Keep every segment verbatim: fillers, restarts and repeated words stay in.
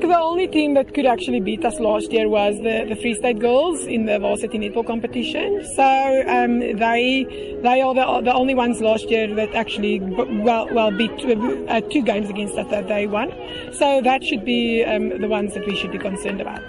think the only team that could actually beat us last year was the, the Free State girls in the varsity netball competition. So um, they they are the, the only ones last year that actually well well beat uh, two games against us that they won. So that should be um, the ones that we should be concerned about.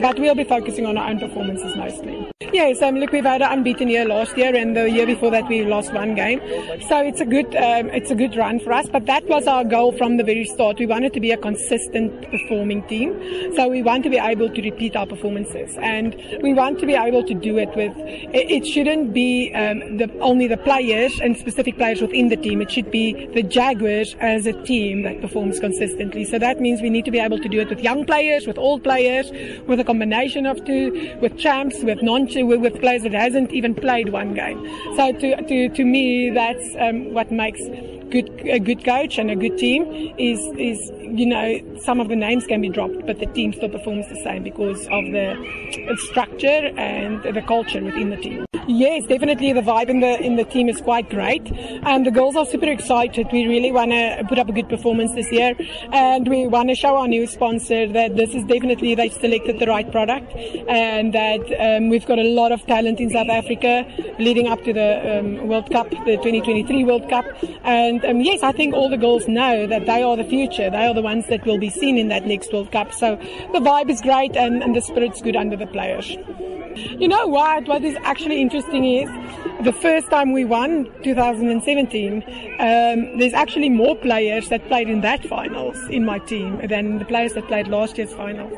But we'll be focusing on our own performances mostly. Yes, um, look, we've had an unbeaten year last year, and the year before that we lost one game. So it's a good, um, it's a good run for us. But that was our goal from the very start. We wanted to be a consistent performing team, so we want to be able to repeat our performances, and we want to be able to do it with. It, it shouldn't be um, the, only the players and specific players within the team. It should be the Jaguars as a team that performs consistently. So that means we need to be able to do it with young players, with old players, with a combination of two, with champs, with non. With players that hasn't even played one game. So to to, to me, that's um, what makes good a good coach and a good team is is you know, some of the names can be dropped, but the team still performs the same because of the structure and the culture within the team. Yes, definitely the vibe in the in the team is quite great, and the girls are super excited. We really want to put up a good performance this year, and we want to show our new sponsor that this is definitely, they've selected the right product, and that um, we've got a lot of talent in South Africa leading up to the um, World Cup, the twenty twenty-three World Cup. And um, yes, I think all the girls know that they are the future. They are the ones that will be seen in that next World Cup. So the vibe is great, and, and the spirit's good under the players. You know what? What is actually interesting is the first time we won, two thousand seventeen, um, there's actually more players that played in that finals in my team than the players that played last year's final.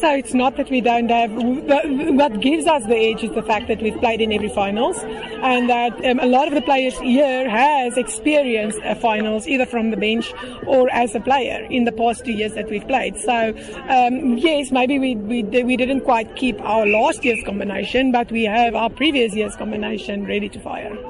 So it's not that we don't have. What gives us the edge is the fact that we've played in every finals, and that um, a lot of the players here has experienced uh, finals either from the bench or as a player in the past two years that we've played. So um, yes, maybe we, we we didn't quite keep our last year's combination, but we have our previous year's combination ready to fire.